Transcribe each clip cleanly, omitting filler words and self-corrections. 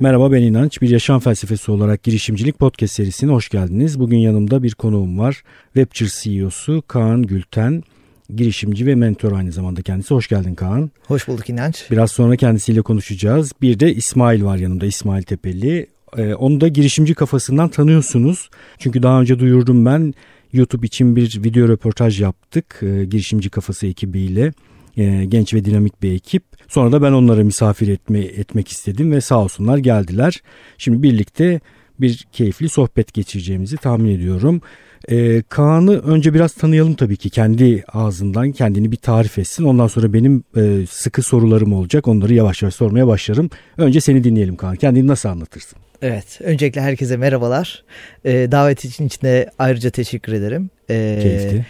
Merhaba, ben İnanç. Bir Yaşam Felsefesi olarak Girişimcilik Podcast serisine hoş geldiniz. Bugün yanımda bir konuğum var. Webchir CEO'su Kaan Gülten, girişimci ve mentor aynı zamanda kendisi. Hoş geldin Kaan. Hoş bulduk İnanç. Biraz sonra kendisiyle konuşacağız. Bir de İsmail var yanımda, İsmail Tepeli. Onu da Girişimci Kafası'ndan tanıyorsunuz. Çünkü daha önce duyurdum ben. YouTube için bir video röportaj yaptık Girişimci Kafası ekibiyle. Genç ve dinamik bir ekip. Sonra da ben onları misafir etmek istedim ve sağ olsunlar geldiler. Şimdi birlikte bir keyifli sohbet geçireceğimizi tahmin ediyorum. Kaan'ı önce biraz tanıyalım tabii ki. Kendi ağzından kendini bir tarif etsin. Ondan sonra benim sıkı sorularım olacak. Onları yavaş yavaş sormaya başlarım. Önce seni dinleyelim Kaan. Kendini nasıl anlatırsın? Evet. Öncelikle herkese merhabalar. Davet için de ayrıca teşekkür ederim. Keyifli.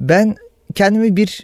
Ben kendimi bir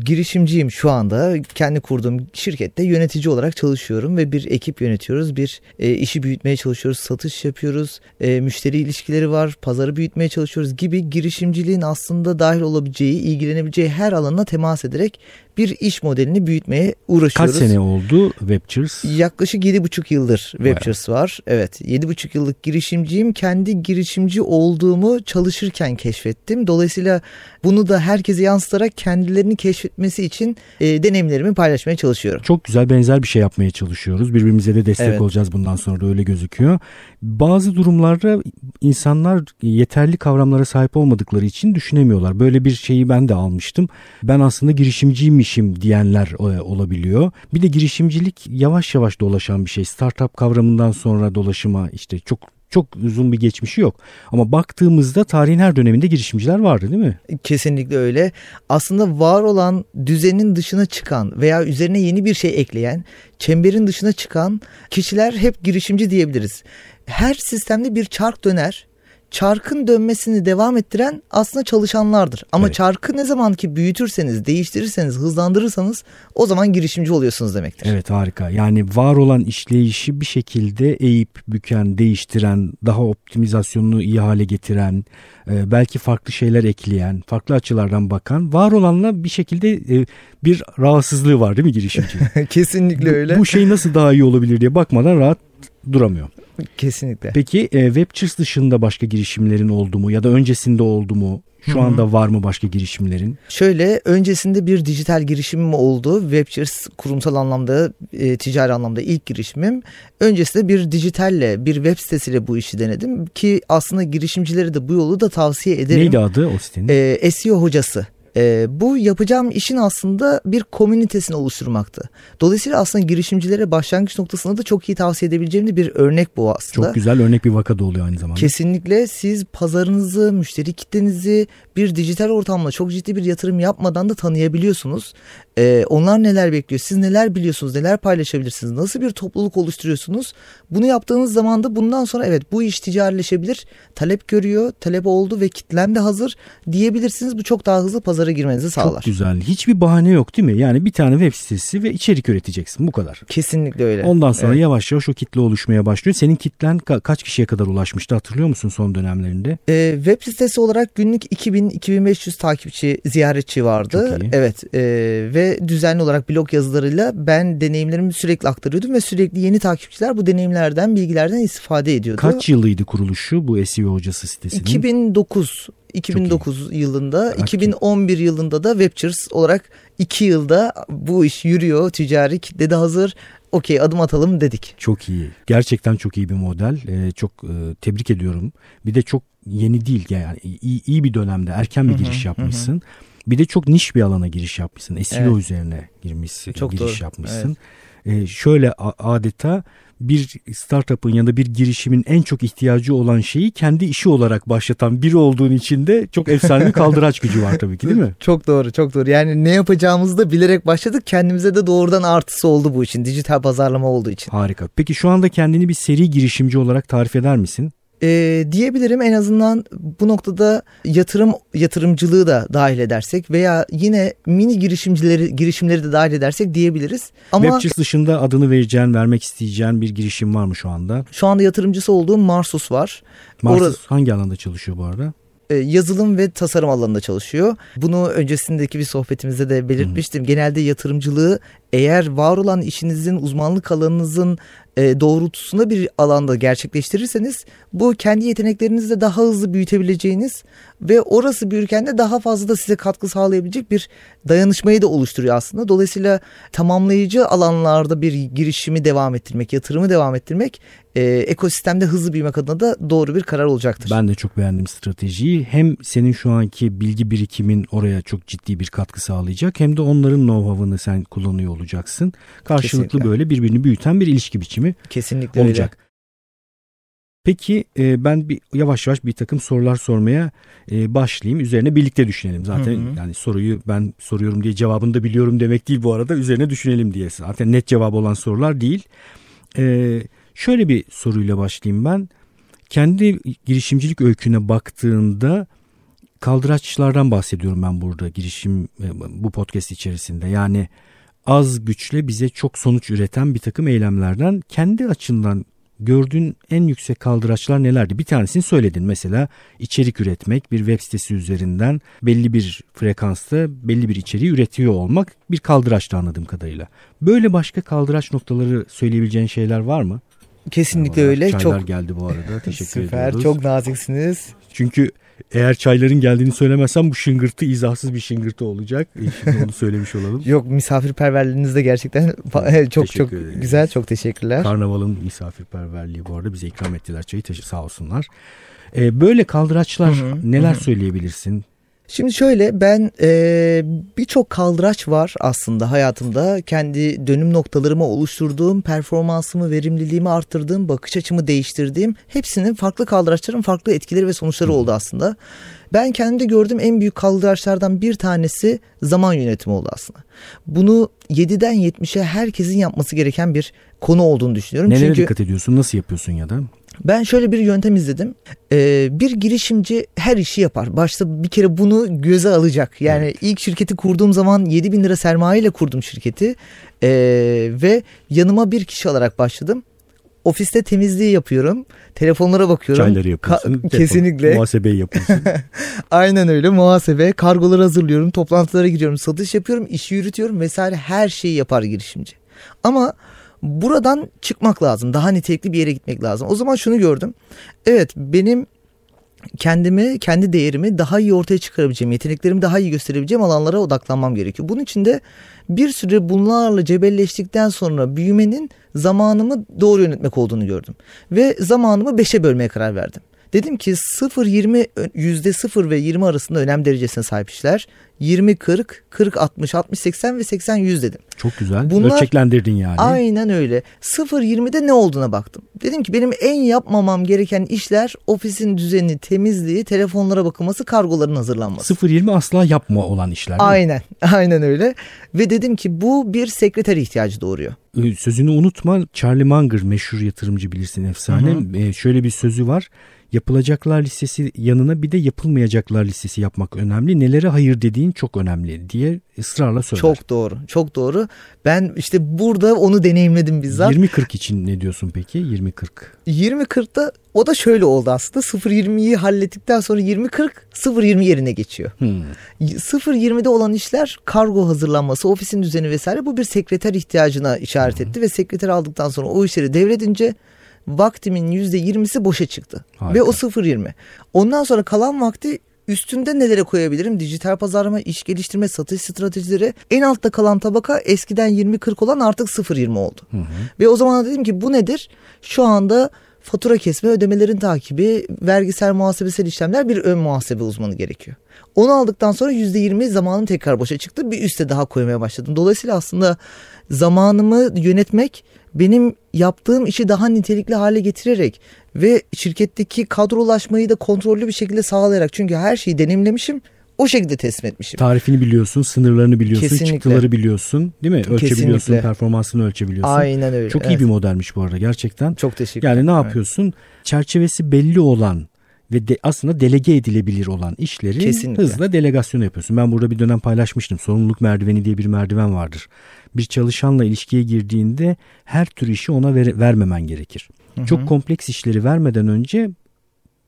girişimciyim şu anda. Kendi kurduğum şirkette yönetici olarak çalışıyorum ve bir ekip yönetiyoruz. Bir işi büyütmeye çalışıyoruz, satış yapıyoruz, müşteri ilişkileri var, pazarı büyütmeye çalışıyoruz gibi girişimciliğin aslında dahil olabileceği, ilgilenebileceği her alanına temas ederek bir iş modelini büyütmeye uğraşıyoruz. Kaç sene oldu Webchir's? Yaklaşık 7,5 yıldır Webchir's var. Evet, 7,5 yıllık girişimciyim. Kendi girişimci olduğumu çalışırken keşfettim. Dolayısıyla bunu da herkese yansıtarak kendilerini keşfetmesi için deneyimlerimi paylaşmaya çalışıyorum. Çok güzel, benzer bir şey yapmaya çalışıyoruz. Birbirimize de destek olacağız bundan sonra da, öyle gözüküyor. Bazı durumlarda insanlar yeterli kavramlara sahip olmadıkları için düşünemiyorlar. Böyle bir şeyi ben de almıştım. Ben aslında girişimciyim diyenler olabiliyor. Bir de girişimcilik yavaş yavaş dolaşan bir şey. Startup kavramından sonra dolaşıma işte çok uzun bir geçmişi yok. Ama baktığımızda tarihin her döneminde girişimciler vardı, değil mi? Kesinlikle öyle. Aslında var olan düzenin dışına çıkan veya üzerine yeni bir şey ekleyen, çemberin dışına çıkan kişiler hep girişimci diyebiliriz. Her sistemde bir çark döner. Çarkın dönmesini devam ettiren aslında çalışanlardır. Ama çarkı ne zaman ki büyütürseniz, değiştirirseniz, hızlandırırsanız o zaman girişimci oluyorsunuz demektir. Evet, harika. Yani var olan işleyişi bir şekilde eğip büken, değiştiren, daha optimizasyonunu iyi hale getiren, belki farklı şeyler ekleyen, farklı açılardan bakan, var olanla bir şekilde bir rahatsızlığı var, değil mi girişimci? Kesinlikle öyle. Bu şey nasıl daha iyi olabilir diye bakmadan rahat duramıyor. Kesinlikle. Peki Webchir's dışında başka girişimlerin oldu mu ya da öncesinde oldu mu? Şu anda var mı başka girişimlerin? Şöyle, öncesinde bir dijital girişimim oldu. Webchir's kurumsal anlamda, ticari anlamda ilk girişimim. Öncesinde bir dijitalle, bir web sitesiyle bu işi denedim ki aslında girişimcilere de bu yolu da tavsiye ederim. Neydi adı o sitenin? SEO Hocası. Bu yapacağım işin aslında bir komünitesini oluşturmaktı. Dolayısıyla aslında girişimcilere başlangıç noktasında da çok iyi tavsiye edebileceğim de bir örnek bu aslında. Çok güzel örnek bir vaka da oluyor aynı zamanda. Kesinlikle siz pazarınızı, müşteri kitlenizi bir dijital ortamla çok ciddi bir yatırım yapmadan da tanıyabiliyorsunuz. Onlar neler bekliyor, siz neler biliyorsunuz, neler paylaşabilirsiniz, nasıl bir topluluk oluşturuyorsunuz. Bunu yaptığınız zaman da bundan sonra evet, bu iş ticarileşebilir, talep görüyor, talep oldu ve kitlem de hazır diyebilirsiniz. Bu çok daha hızlı pazar girmenizi sağlar. Çok güzel. Hiçbir bahane yok, değil mi? Yani bir tane web sitesi ve içerik üreteceksin. Bu kadar. Kesinlikle öyle. Ondan sonra yavaş yavaş o kitle oluşmaya başlıyor. Senin kitlen kaç kişiye kadar ulaşmıştı? Hatırlıyor musun son dönemlerinde? Web sitesi olarak günlük 2000-2500 takipçi, ziyaretçi vardı. Evet. Ve düzenli olarak blog yazılarıyla ben deneyimlerimi sürekli aktarıyordum ve sürekli yeni takipçiler bu deneyimlerden, bilgilerden istifade ediyordu. Kaç yıllıydı kuruluşu bu SEO Hocası sitesinin? 2009 yılında, 2011 yılında da Webchir's olarak 2 yılda bu iş yürüyor, ticari kitle de hazır. Okey, adım atalım dedik. Çok iyi. Gerçekten çok iyi bir model. Çok tebrik ediyorum. Bir de çok yeni değil, yani iyi bir dönemde erken bir giriş yapmışsın. Bir de çok niş bir alana giriş yapmışsın. SEO üzerine girmişsin, çok giriş yapmışsın. Evet. Şöyle adeta bir startup'ın ya da bir girişimin en çok ihtiyacı olan şeyi kendi işi olarak başlatan biri olduğun için de çok efsane bir kaldıraç gücü var tabii ki, değil mi? Çok doğru, çok doğru. Yani ne yapacağımızı da bilerek başladık. Kendimize de doğrudan artısı oldu bu için. Dijital pazarlama olduğu için. Harika. Peki şu anda kendini bir seri girişimci olarak tarif eder misin? Diyebilirim, en azından bu noktada yatırımcılığı da dahil edersek veya yine mini girişimleri de dahil edersek diyebiliriz. Ama Webchir's dışında adını vermek isteyeceğin bir girişim var mı şu anda? Şu anda yatırımcısı olduğum Marsus var. Marsus hangi alanda çalışıyor bu arada? Yazılım ve tasarım alanında çalışıyor. Bunu öncesindeki bir sohbetimizde de belirtmiştim. Genelde yatırımcılığı eğer var olan işinizin, uzmanlık alanınızın doğrultusunda bir alanda gerçekleştirirseniz bu kendi yeteneklerinizle daha hızlı büyütebileceğiniz ve orası büyürken de daha fazla da size katkı sağlayabilecek bir dayanışmayı da oluşturuyor aslında. Dolayısıyla tamamlayıcı alanlarda bir girişimi devam ettirmek, yatırımı devam ettirmek ekosistemde hızlı büyümek adına da doğru bir karar olacaktır. Ben de çok beğendim stratejiyi. Hem senin şu anki bilgi birikimin oraya çok ciddi bir katkı sağlayacak hem de onların know-how'ını sen kullanıyor olacaksın. Karşılıklı kesinlikle böyle birbirini büyüten bir ilişki biçimi kesinlikle olacak. Öyle. Peki ben yavaş yavaş bir takım sorular sormaya başlayayım. Üzerine birlikte düşünelim. Zaten yani soruyu ben soruyorum diye cevabını da biliyorum demek değil bu arada. Üzerine düşünelim diye. Zaten net cevabı olan sorular değil. Şöyle bir soruyla başlayayım ben. Kendi girişimcilik öyküne baktığında kaldıraçlardan bahsediyorum ben burada girişim bu podcast içerisinde. Yani az güçle bize çok sonuç üreten bir takım eylemlerden kendi açından gördüğün en yüksek kaldıraçlar nelerdi? Bir tanesini söyledin mesela içerik üretmek, bir web sitesi üzerinden belli bir frekansta belli bir içeriği üretiyor olmak bir kaldıraçtı anladığım kadarıyla. Böyle başka kaldıraç noktaları söyleyebileceğin şeyler var mı? Kesinlikle yani öyle. Çaylar çok geldi bu arada. Teşekkür süper, ediyoruz. Çok naziksiniz. Çünkü eğer çayların geldiğini söylemezsem bu şıngırtı izahsız bir şıngırtı olacak. Şimdi onu söylemiş olalım. Yok, misafirperverliğiniz de gerçekten çok ederiz. Güzel. Çok teşekkürler. Karnaval'ın misafirperverliği bu arada bize ikram ettiler çayı. Sağ olsunlar. Böyle kaldıraçlar neler söyleyebilirsin? Şimdi şöyle ben birçok kaldıraç var aslında hayatımda. Kendi dönüm noktalarımı oluşturduğum, performansımı, verimliliğimi arttırdığım, bakış açımı değiştirdiğim hepsinin farklı kaldıraçların farklı etkileri ve sonuçları oldu aslında. Ben kendimde gördüğüm en büyük kaldıraçlardan bir tanesi zaman yönetimi oldu aslında. Bunu 7'den 70'e herkesin yapması gereken bir konu olduğunu düşünüyorum. Nelere dikkat ediyorsun, nasıl yapıyorsun ya da? Ben şöyle bir yöntem izledim. Bir girişimci her işi yapar. Başta bir kere bunu göze alacak. Yani ilk şirketi kurduğum zaman 7.000 lira sermayeyle kurdum şirketi. Ve yanıma bir kişi alarak başladım. Ofiste temizliği yapıyorum. Telefonlara bakıyorum. Çayları yapıyorsun. Kesinlikle. Muhasebeyi yapıyorsun. Aynen öyle, muhasebe. Kargoları hazırlıyorum. Toplantılara giriyorum. Satış yapıyorum. İşi yürütüyorum vesaire. Her şeyi yapar girişimci. Ama buradan çıkmak lazım. Daha nitelikli bir yere gitmek lazım. O zaman şunu gördüm. Evet, benim kendi değerimi daha iyi ortaya çıkarabileceğim, yeteneklerimi daha iyi gösterebileceğim alanlara odaklanmam gerekiyor. Bunun için de bir süre bunlarla cebelleştikten sonra büyümenin zamanımı doğru yönetmek olduğunu gördüm. Ve zamanımı 5'e bölmeye karar verdim. Dedim ki %0 ve 20 arasında önem derecesine sahip işler. 20-40, 40-60, 60-80 ve 80-100 dedim. Çok güzel. Bunlar, ölçeklendirdin yani. Aynen öyle. 0-20'de ne olduğuna baktım. Dedim ki benim en yapmamam gereken işler ofisin düzeni, temizliği, telefonlara bakılması, kargoların hazırlanması. 0-20 asla yapma olan işler. Aynen. Aynen öyle. Ve dedim ki bu bir sekreter ihtiyacı doğuruyor. Sözünü unutma. Charlie Munger, meşhur yatırımcı, bilirsin, efsane. Şöyle bir sözü var. Yapılacaklar listesi yanına bir de yapılmayacaklar listesi yapmak önemli. Nelere hayır dediğin çok önemli diye ısrarla söyler. Çok doğru. Çok doğru. Ben işte burada onu deneyimledim bizzat. 20-40 için ne diyorsun peki? 20-40. 20-40'da o da şöyle oldu aslında. 0-20'yi hallettikten sonra 20-40, 0-20 yerine geçiyor. 0-20'de olan işler kargo hazırlanması, ofisin düzeni vesaire, bu bir sekreter ihtiyacına işaret etti ve sekreter aldıktan sonra o işleri devredince vaktimin %20'si boşa çıktı. Harika. Ve o 0-20. Ondan sonra kalan vakti üstünde nelere koyabilirim? Dijital pazarlama, iş geliştirme, satış stratejileri. En altta kalan tabaka eskiden 20-40 olan artık 0-20 oldu. Ve o zaman dedim ki bu nedir? Şu anda fatura kesme, ödemelerin takibi, vergisel, muhasebesel işlemler, bir ön muhasebe uzmanı gerekiyor. Onu aldıktan sonra %20 zamanım tekrar boşa çıktı. Bir üste daha koymaya başladım. Dolayısıyla aslında zamanımı yönetmek benim yaptığım işi daha nitelikli hale getirerek ve şirketteki kadrolaşmayı da kontrollü bir şekilde sağlayarak, çünkü her şeyi deneyimlemişim, o şekilde teslim etmişim. Tarifini biliyorsun, sınırlarını biliyorsun, çıktıları biliyorsun, değil mi? Ölçebiliyorsun, performansını ölçebiliyorsun. Aynen öyle. Çok iyi bir modelmiş bu arada gerçekten. Çok teşekkür ederim. Yani ne yapıyorsun? Çerçevesi belli olan ve aslında delege edilebilir olan işleri hızla delegasyonu yapıyorsun. Ben burada bir dönem paylaşmıştım. Sorumluluk merdiveni diye bir merdiven vardır. Bir çalışanla ilişkiye girdiğinde her tür işi ona vermemen gerekir. Çok kompleks işleri vermeden önce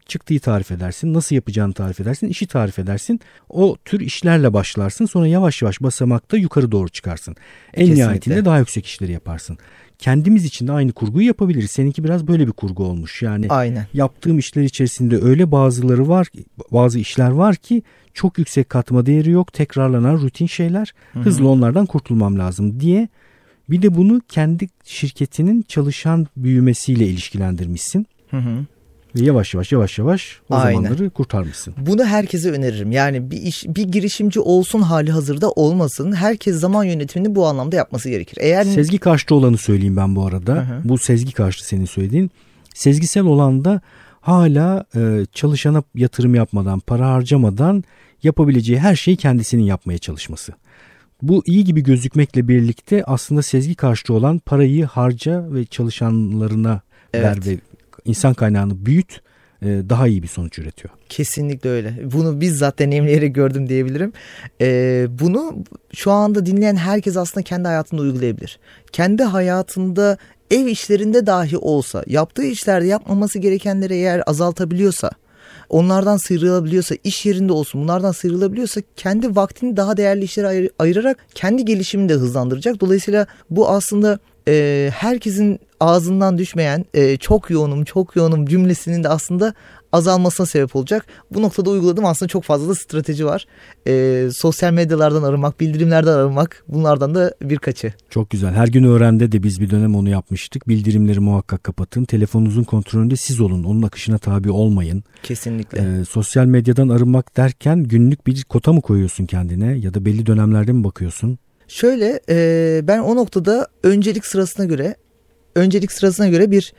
çıktığı tarif edersin, nasıl yapacağını tarif edersin, işi tarif edersin. O tür işlerle başlarsın, sonra yavaş yavaş basamakta yukarı doğru çıkarsın. En nihayetinde daha yüksek işleri yaparsın. Kendimiz için de aynı kurguyu yapabiliriz. Seninki biraz böyle bir kurgu olmuş. Yani aynen. Yaptığım işler içerisinde öyle bazıları var, bazı işler var ki çok yüksek katma değeri yok, tekrarlanan rutin şeyler. Hı-hı. Hızlı onlardan kurtulmam lazım diye. Bir de bunu kendi şirketinin çalışan büyümesiyle ilişkilendirmişsin. Hı-hı. Ve yavaş yavaş o aynen. zamanları kurtarmışsın. Bunu herkese öneririm. Yani bir girişimci olsun, hali hazırda olmasın. Herkes zaman yönetimini bu anlamda yapması gerekir. Eğer sezgi karşıtı olanı söyleyeyim ben bu arada. Hı-hı. Bu sezgi karşıtı senin söylediğin. Sezgisel olan da hala çalışana yatırım yapmadan, para harcamadan yapabileceği her şeyi kendisinin yapmaya çalışması. Bu iyi gibi gözükmekle birlikte aslında sezgi karşıtı olan parayı harca ve çalışanlarına ver ve insan kaynağını büyüt, daha iyi bir sonuç üretiyor. Kesinlikle öyle. Bunu bizzat deneyimleyerek gördüm diyebilirim. Bunu şu anda dinleyen herkes aslında kendi hayatında uygulayabilir. Kendi hayatında, ev işlerinde dahi olsa, yaptığı işlerde yapmaması gerekenleri eğer azaltabiliyorsa, onlardan sıyrılabiliyorsa, iş yerinde olsun bunlardan sıyrılabiliyorsa, kendi vaktini daha değerli işlere ayırarak kendi gelişimini de hızlandıracak. Dolayısıyla bu aslında herkesin ağzından düşmeyen çok yoğunum cümlesinin de aslında azalmasına sebep olacak. Bu noktada uyguladığım aslında çok fazla da strateji var. Sosyal medyalardan arınmak, bildirimlerden arınmak, bunlardan da birkaçı. Çok güzel. Her gün öğrende de biz bir dönem onu yapmıştık. Bildirimleri muhakkak kapatın. Telefonunuzun kontrolünde siz olun. Onun akışına tabi olmayın. Kesinlikle. Sosyal medyadan arınmak derken günlük bir kota mı koyuyorsun kendine ya da belli dönemlerde mi bakıyorsun? Şöyle, ben o noktada öncelik sırasına göre bir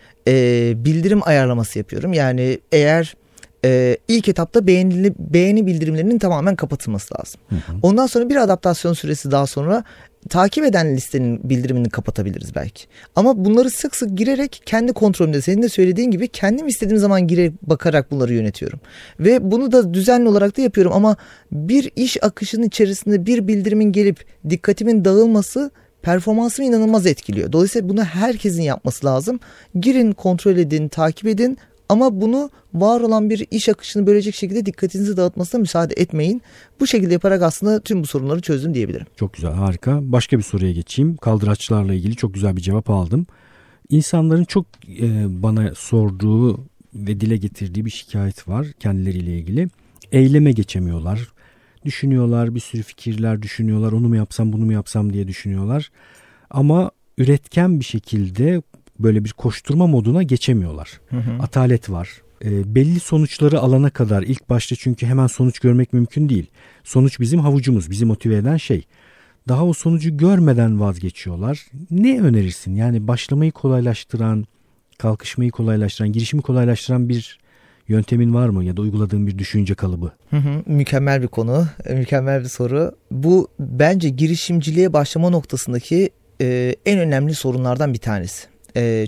bildirim ayarlaması yapıyorum. Yani eğer ilk etapta beğeni bildirimlerinin tamamen kapatılması lazım. Hı hı. Ondan sonra bir adaptasyon süresi daha sonra takip eden listenin bildirimini kapatabiliriz belki. Ama bunları sık sık girerek kendi kontrolümde, senin de söylediğin gibi kendim istediğim zaman girerek bakarak bunları yönetiyorum. Ve bunu da düzenli olarak da yapıyorum ama bir iş akışının içerisinde bir bildirimin gelip dikkatimin dağılması performansımı inanılmaz etkiliyor. Dolayısıyla bunu herkesin yapması lazım. Girin, kontrol edin, takip edin. Ama bunu var olan bir iş akışını bölecek şekilde dikkatinizi dağıtmasına müsaade etmeyin. Bu şekilde yaparak aslında tüm bu sorunları çözdüm diyebilirim. Çok güzel, harika. Başka bir soruya geçeyim. Kaldıraçlarla ilgili çok güzel bir cevap aldım. İnsanların çok bana sorduğu ve dile getirdiği bir şikayet var kendileriyle ilgili. Eyleme geçemiyorlar. Düşünüyorlar, bir sürü fikirler düşünüyorlar. Onu mu yapsam, bunu mu yapsam diye düşünüyorlar. Ama üretken bir şekilde böyle bir koşturma moduna geçemiyorlar. Hı hı. Atalet var. Belli sonuçları alana kadar ilk başta, çünkü hemen sonuç görmek mümkün değil. Sonuç bizim havucumuz, bizi motive eden şey. Daha o sonucu görmeden vazgeçiyorlar. Ne önerirsin? Yani başlamayı kolaylaştıran, kalkışmayı kolaylaştıran, girişimi kolaylaştıran bir yöntemin var mı ya da uyguladığın bir düşünce kalıbı? Mükemmel bir konu, mükemmel bir soru. Bu bence girişimciliğe başlama noktasındaki en önemli sorunlardan bir tanesi.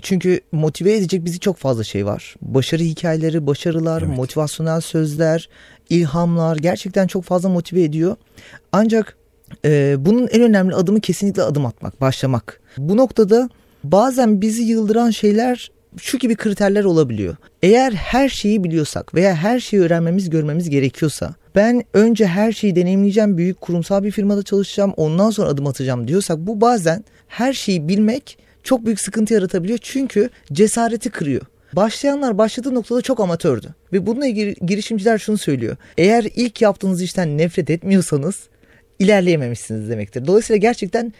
Çünkü motive edecek bizi çok fazla şey var. Başarı hikayeleri, başarılar, evet. Motivasyonel sözler, ilhamlar gerçekten çok fazla motive ediyor. Ancak bunun en önemli adımı kesinlikle adım atmak, başlamak. Bu noktada bazen bizi yıldıran şeyler şu gibi kriterler olabiliyor. Eğer her şeyi biliyorsak veya her şeyi öğrenmemiz, görmemiz gerekiyorsa, ben önce her şeyi deneyimleyeceğim, büyük kurumsal bir firmada çalışacağım, ondan sonra adım atacağım diyorsak, bu bazen her şeyi bilmek çok büyük sıkıntı yaratabiliyor çünkü cesareti kırıyor. Başlayanlar başladığı noktada çok amatördü ve bununla ilgili girişimciler şunu söylüyor: eğer ilk yaptığınız işten nefret etmiyorsanız ilerleyememişsiniz demektir. Dolayısıyla gerçekten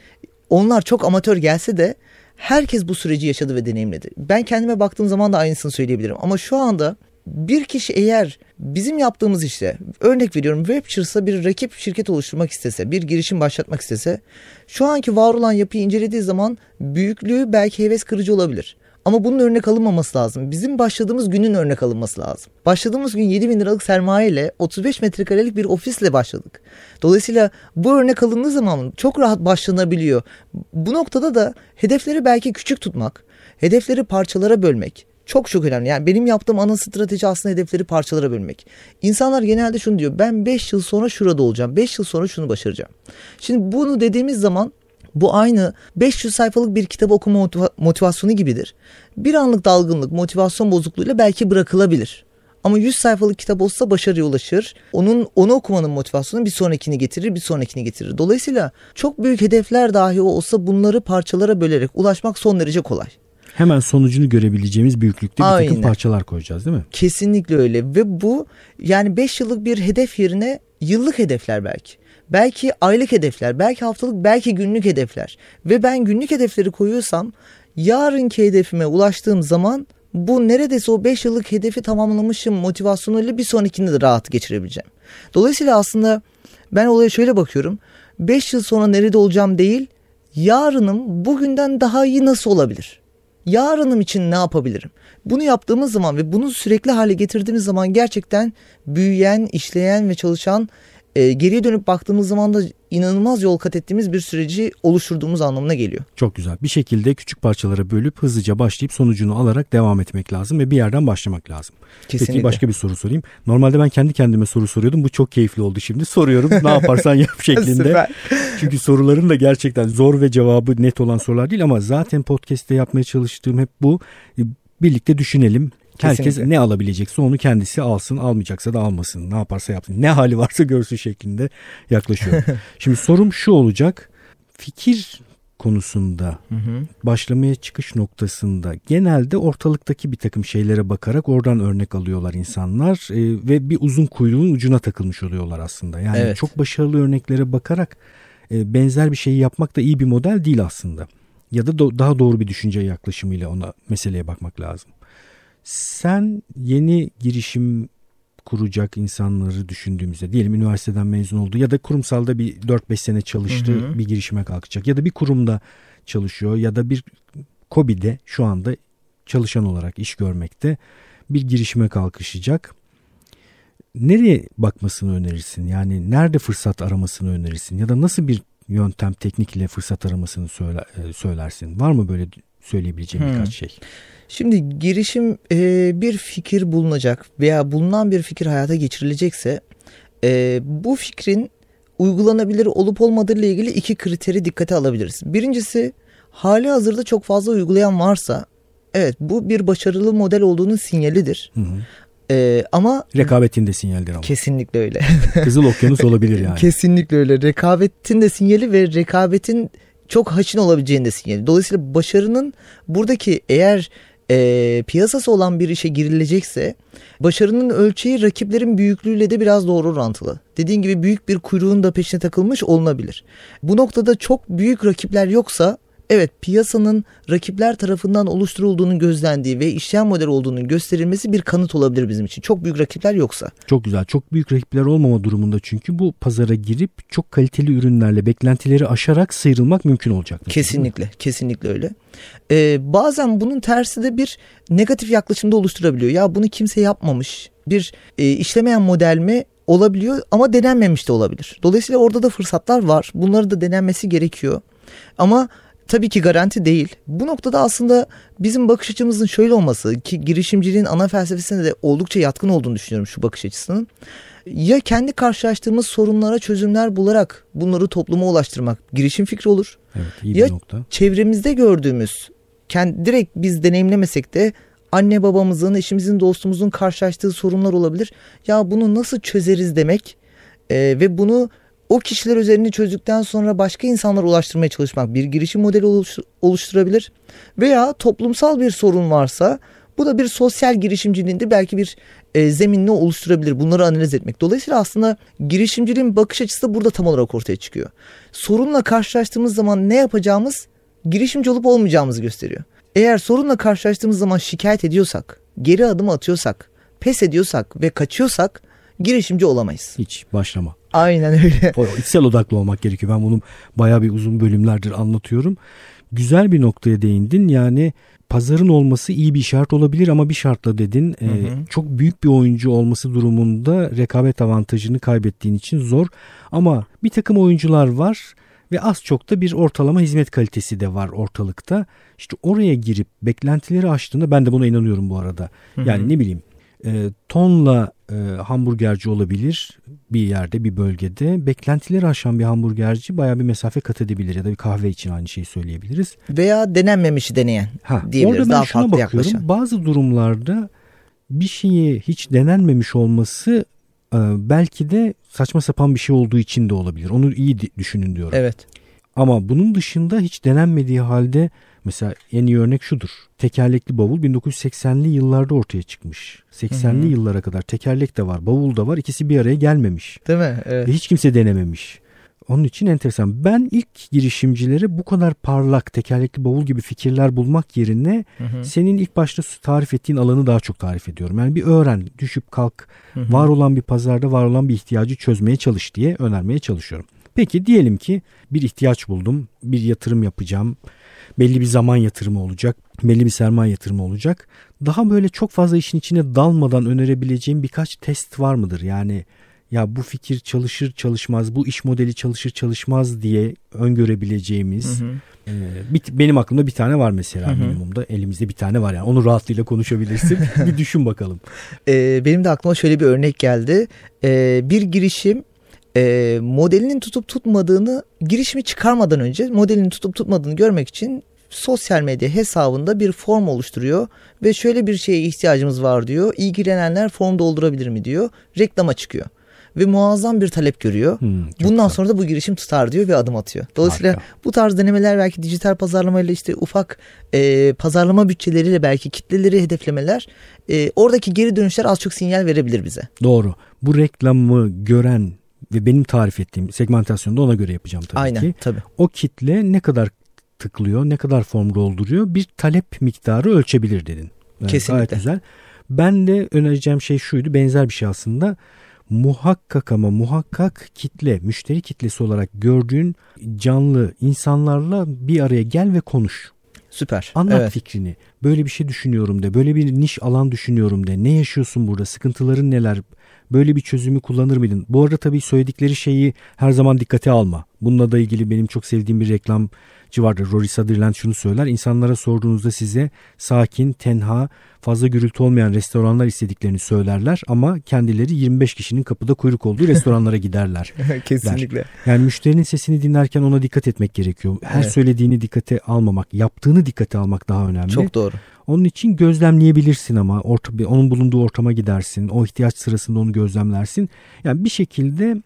onlar çok amatör gelse de herkes bu süreci yaşadı ve deneyimledi. Ben kendime baktığım zaman da aynısını söyleyebilirim ama şu anda bir kişi eğer bizim yaptığımız işte, örnek veriyorum, Webchir'sa bir rakip şirket oluşturmak istese, bir girişim başlatmak istese, şu anki var olan yapıyı incelediği zaman büyüklüğü belki heves kırıcı olabilir. Ama bunun örnek alınmaması lazım. Bizim başladığımız günün örnek alınması lazım. Başladığımız gün 7.000 liralık sermayeyle 35 metrekarelik bir ofisle başladık. Dolayısıyla bu örnek alındığı zaman çok rahat başlanabiliyor. Bu noktada da hedefleri belki küçük tutmak, hedefleri parçalara bölmek çok önemli. Yani benim yaptığım ana strateji aslında hedefleri parçalara bölmek. İnsanlar genelde şunu diyor: ben 5 yıl sonra şurada olacağım, 5 yıl sonra şunu başaracağım. Şimdi bunu dediğimiz zaman bu aynı 500 sayfalık bir kitabı okuma motivasyonu gibidir. Bir anlık dalgınlık, motivasyon bozukluğuyla belki bırakılabilir. Ama 100 sayfalık kitap olsa başarıya ulaşır. Onu okumanın motivasyonu bir sonrakini getirir, bir sonrakini getirir. Dolayısıyla çok büyük hedefler dahi olsa bunları parçalara bölerek ulaşmak son derece kolay. Hemen sonucunu görebileceğimiz büyüklükte bir takım parçalar koyacağız, değil mi? Kesinlikle öyle ve bu yani 5 yıllık bir hedef yerine yıllık hedefler belki. Belki aylık hedefler, belki haftalık, belki günlük hedefler. Ve ben günlük hedefleri koyuyorsam yarınki hedefime ulaştığım zaman bu neredeyse o 5 yıllık hedefi tamamlamışım motivasyonuyla bir sonrakini de rahat geçirebileceğim. Dolayısıyla aslında ben olaya şöyle bakıyorum. 5 yıl sonra nerede olacağım değil, yarınım bugünden daha iyi nasıl olabilir? Yarınım için ne yapabilirim? Bunu yaptığımız zaman ve bunu sürekli hale getirdiğimiz zaman gerçekten büyüyen, işleyen ve çalışan, geriye dönüp baktığımız zaman da inanılmaz yol kat ettiğimiz bir süreci oluşturduğumuz anlamına geliyor. Çok güzel. Bir şekilde küçük parçalara bölüp hızlıca başlayıp sonucunu alarak devam etmek lazım ve bir yerden başlamak lazım. Kesinlikle. Peki başka bir soru sorayım. Normalde ben kendi kendime soru soruyordum. Bu çok keyifli oldu şimdi. Soruyorum ne yaparsan yap şeklinde. Süper. Çünkü sorularım da gerçekten zor ve cevabı net olan sorular değil ama zaten podcast'te yapmaya çalıştığım hep bu. Birlikte düşünelim. Kesinlikle. Herkes ne alabilecekse onu kendisi alsın, almayacaksa da almasın, ne yaparsa yapsın, ne hali varsa görsün şeklinde yaklaşıyor. Şimdi sorum şu olacak, fikir konusunda başlamaya çıkış noktasında genelde ortalıktaki bir takım şeylere bakarak oradan örnek alıyorlar insanlar ve bir uzun kuyruğun ucuna takılmış oluyorlar aslında. Yani evet. Çok başarılı örneklere bakarak benzer bir şeyi yapmak da iyi bir model değil aslında ya da daha doğru bir düşünce yaklaşımıyla ona meseleye bakmak lazım. Sen yeni girişim kuracak insanları düşündüğümüzde diyelim üniversiteden mezun oldu ya da kurumsalda bir 4-5 sene çalıştı bir girişime kalkacak ya da bir kurumda çalışıyor ya da bir KOBİ'de şu anda çalışan olarak iş görmekte bir girişime kalkışacak. Nereye bakmasını önerirsin? Yani nerede fırsat aramasını önerirsin ya da nasıl bir yöntem teknikle fırsat aramasını söylersin? Var mı böyle söyleyebileceğim birkaç şey? Şimdi girişim bir fikir bulunacak veya bulunan bir fikir hayata geçirilecekse bu fikrin uygulanabilir olup olmadığı ile ilgili iki kriteri dikkate alabiliriz. Birincisi hali hazırda çok fazla uygulayan varsa evet bu bir başarılı model olduğunun sinyalidir. Ama rekabetin de sinyalidir ama. Kesinlikle öyle. Kızıl okyanus olabilir yani. Kesinlikle öyle. Rekabetin de sinyali ve rekabetin çok haşin olabileceğini de sinyali. Dolayısıyla başarının buradaki eğer piyasası olan bir işe girilecekse başarının ölçeği rakiplerin büyüklüğüyle de biraz doğru orantılı. Dediğin gibi büyük bir kuyruğun da peşine takılmış olunabilir. Bu noktada çok büyük rakipler yoksa evet piyasanın rakipler tarafından oluşturulduğunun gözlendiği ve işleyen model olduğunun gösterilmesi bir kanıt olabilir bizim için. Çok büyük rakipler yoksa. Çok güzel. Çok büyük rakipler olmama durumunda çünkü bu pazara girip çok kaliteli ürünlerle beklentileri aşarak sıyrılmak mümkün olacak. Kesinlikle. Kesinlikle öyle. Bazen bunun tersi de bir negatif yaklaşımda oluşturabiliyor. Ya bunu kimse yapmamış. Bir işlemeyen model mi? Olabiliyor ama denenmemiş de olabilir. Dolayısıyla orada da fırsatlar var. Bunları da denenmesi gerekiyor. Ama tabii ki garanti değil. Bu noktada aslında bizim bakış açımızın şöyle olması ki girişimciliğin ana felsefesine de oldukça yatkın olduğunu düşünüyorum şu bakış açısının. Ya kendi karşılaştığımız sorunlara çözümler bularak bunları topluma ulaştırmak girişim fikri olur. Evet, iyi bir ya nokta. Çevremizde gördüğümüz direkt biz deneyimlemesek de anne babamızın, eşimizin, dostumuzun karşılaştığı sorunlar olabilir. Ya bunu nasıl çözeriz demek ve bunu o kişiler üzerinde çözdükten sonra başka insanlara ulaştırmaya çalışmak bir girişim modeli oluşturabilir. Veya toplumsal bir sorun varsa bu da bir sosyal girişimciliğinde belki bir zeminini oluşturabilir. Bunları analiz etmek. Dolayısıyla aslında girişimciliğin bakış açısı da burada tam olarak ortaya çıkıyor. Sorunla karşılaştığımız zaman ne yapacağımız girişimci olup olmayacağımızı gösteriyor. Eğer sorunla karşılaştığımız zaman şikayet ediyorsak, geri adım atıyorsak, pes ediyorsak ve kaçıyorsak girişimci olamayız. Hiç başlama. Aynen öyle. İçsel odaklı olmak gerekiyor. Ben bunu bayağı bir uzun bölümlerdir anlatıyorum. Güzel bir noktaya değindin. Yani pazarın olması iyi bir şart olabilir ama bir şartla dedin. Çok büyük bir oyuncu olması durumunda rekabet avantajını kaybettiğin için zor. Ama bir takım oyuncular var ve az çok da bir ortalama hizmet kalitesi de var ortalıkta. İşte oraya girip beklentileri aştığında ben de buna inanıyorum bu arada. Yani ne bileyim. Tonla hamburgerci olabilir bir yerde bir bölgede beklentileri aşan bir hamburgerci bayağı bir mesafe kat edebilir ya da bir kahve için aynı şeyi söyleyebiliriz. Veya denenmemişi deneyen diyebiliriz daha farklı yaklaşan. Orada ben şuna bakıyorum, bazı durumlarda bir şeyi hiç denenmemiş olması belki de saçma sapan bir şey olduğu için de olabilir. Onu iyi düşünün diyorum. Evet. Ama bunun dışında hiç denenmediği halde mesela en iyi örnek şudur. Tekerlekli bavul 1980'li yıllarda ortaya çıkmış. 80'li yıllara kadar tekerlek de var, bavul da var. İkisi bir araya gelmemiş. Değil mi? Evet. Hiç kimse denememiş. Onun için enteresan. Ben ilk girişimcilere bu kadar parlak tekerlekli bavul gibi fikirler bulmak yerine senin ilk başta tarif ettiğin alanı daha çok tarif ediyorum. Yani bir öğren, düşüp kalk, var olan bir pazarda var olan bir ihtiyacı çözmeye çalış diye önermeye çalışıyorum. Peki diyelim ki bir ihtiyaç buldum, bir yatırım yapacağım, belli bir zaman yatırımı olacak, belli bir sermaye yatırımı olacak. Daha böyle çok fazla işin içine dalmadan önerebileceğim birkaç test var mıdır? Yani ya bu fikir çalışır çalışmaz, bu iş modeli çalışır çalışmaz diye öngörebileceğimiz. Benim aklımda bir tane var mesela minimumda. Elimizde bir tane var yani. Onu rahatlığıyla konuşabilirsin. Bir düşün bakalım. Benim de aklıma şöyle bir örnek geldi. Bir girişim modelinin tutup tutmadığını, girişimi çıkarmadan önce modelinin tutup tutmadığını görmek için sosyal medya hesabında bir form oluşturuyor ve şöyle bir şeye ihtiyacımız var diyor. İlgilenenler form doldurabilir mi diyor. Reklama çıkıyor. Ve muazzam bir talep görüyor. Bundan sonra da bu girişim tutar diyor ve adım atıyor. Dolayısıyla bu tarz denemeler belki dijital pazarlamayla işte ufak pazarlama bütçeleriyle belki kitleleri hedeflemeler oradaki geri dönüşler az çok sinyal verebilir bize. Doğru. Bu reklamı gören ve benim tarif ettiğim segmentasyonu da ona göre yapacağım tabii ki. Tabii. O kitle ne kadar tıklıyor, ne kadar form dolduruyor bir talep miktarı ölçebilir dedin. Yani kesinlikle. Gayet güzel. Ben de önereceğim şey şuydu, benzer bir şey aslında. Muhakkak ama muhakkak kitle, müşteri kitlesi olarak gördüğün canlı insanlarla bir araya gel ve konuş. Süper. Anlat fikrini. Böyle bir şey düşünüyorum de, böyle bir niş alan düşünüyorum de. Ne yaşıyorsun burada? Sıkıntıların neler? Böyle bir çözümü kullanır mıydın? Bu arada tabii söyledikleri şeyi her zaman dikkate alma. Bununla da ilgili benim çok sevdiğim bir reklamcı vardır. Rory Sutherland şunu söyler. İnsanlara sorduğunuzda size sakin, tenha, fazla gürültü olmayan restoranlar istediklerini söylerler. Ama kendileri 25 kişinin kapıda kuyruk olduğu restoranlara giderler. Kesinlikle. Der. Yani müşterinin sesini dinlerken ona dikkat etmek gerekiyor. Her söylediğini dikkate almamak, yaptığını dikkate almak daha önemli. Çok doğru. Onun için gözlemleyebilirsin ama onun bulunduğu ortama gidersin. O ihtiyaç sırasında onu gözlemlersin. Yani bir şekilde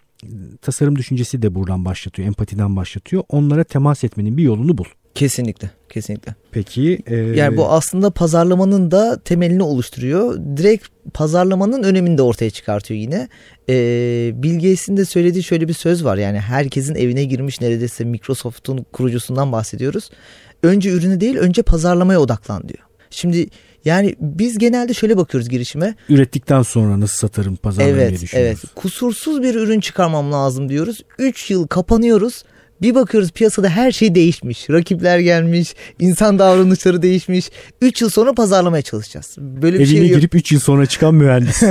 tasarım düşüncesi de buradan başlatıyor. Empatiden başlatıyor. Onlara temas etmenin bir yolunu bul. Kesinlikle. Kesinlikle. Peki. Yani bu aslında pazarlamanın da temelini oluşturuyor. Direkt pazarlamanın önemini de ortaya çıkartıyor yine. Bill Gates'in de söylediği şöyle bir söz var. Yani herkesin evine girmiş neredeyse Microsoft'un kurucusundan bahsediyoruz. Önce ürünü değil, önce pazarlamaya odaklan diyor. Şimdi yani biz genelde şöyle bakıyoruz girişime. Ürettikten sonra nasıl satarım pazarlamayı düşünüyoruz. Evet. Kusursuz bir ürün çıkarmam lazım diyoruz. 3 yıl kapanıyoruz. Bir bakıyoruz piyasada her şey değişmiş. Rakipler gelmiş. İnsan davranışları değişmiş. 3 yıl sonra pazarlamaya çalışacağız. Böyle bir evine şey yok. Girip 3 yıl sonra çıkan mühendis.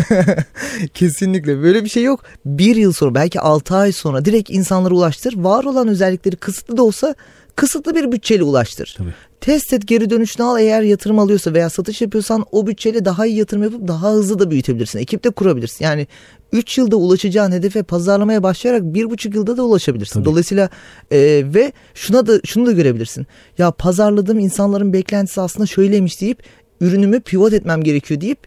Kesinlikle. Böyle bir şey yok. 1 yıl sonra belki 6 ay sonra direkt insanlara ulaştır. Var olan özellikleri kısıtlı da olsa kısıtlı bir bütçeyle ulaştır. Tabii. Test et, geri dönüşünü al, eğer yatırım alıyorsa veya satış yapıyorsan o bütçeyle daha iyi yatırım yapıp daha hızlı da büyütebilirsin. Ekip de kurabilirsin. Yani 3 yılda ulaşacağın hedefe pazarlamaya başlayarak 1,5 yılda da ulaşabilirsin. Tabii. Dolayısıyla ve şunu da görebilirsin. Ya pazarladığım insanların beklentisi aslında şöyleymiş deyip ürünümü pivot etmem gerekiyor deyip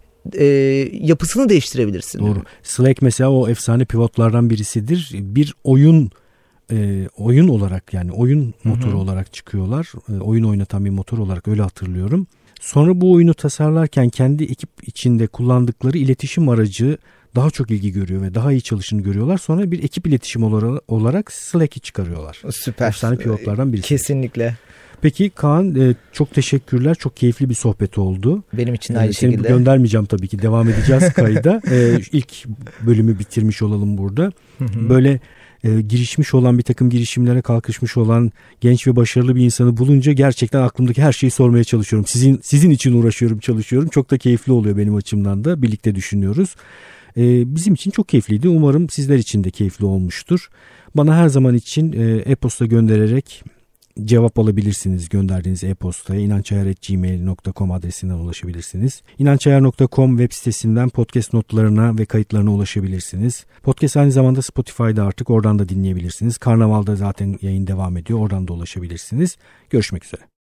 yapısını değiştirebilirsin. Doğru. Slack mesela o efsane pivotlardan birisidir. Bir oyun olarak yani oyun motoru olarak çıkıyorlar. Oyun oynatan bir motor olarak öyle hatırlıyorum. Sonra bu oyunu tasarlarken kendi ekip içinde kullandıkları iletişim aracı daha çok ilgi görüyor ve daha iyi çalışını görüyorlar. Sonra bir ekip iletişim olarak Slack'i çıkarıyorlar. Süper. Efsane pivotlardan birisi. Kesinlikle. Peki Kaan, çok teşekkürler. Çok keyifli bir sohbet oldu. Benim için aynı şekilde. Seni göndermeyeceğim tabii ki. Devam edeceğiz kayda. İlk bölümü bitirmiş olalım burada. Böyle girişmiş olan, bir takım girişimlere kalkışmış olan genç ve başarılı bir insanı bulunca gerçekten aklımdaki her şeyi sormaya çalışıyorum. Sizin için uğraşıyorum, çalışıyorum. Çok da keyifli oluyor benim açımdan da. Birlikte düşünüyoruz. Bizim için çok keyifliydi. Umarım sizler için de keyifli olmuştur. Bana her zaman için e-posta göndererek cevap alabilirsiniz. Gönderdiğiniz e-postaya inancayar@gmail.com adresinden ulaşabilirsiniz. inancayar.com web sitesinden podcast notlarına ve kayıtlarına ulaşabilirsiniz. Podcast aynı zamanda Spotify'da artık, oradan da dinleyebilirsiniz. Karnaval'da zaten yayın devam ediyor. Oradan da ulaşabilirsiniz. Görüşmek üzere.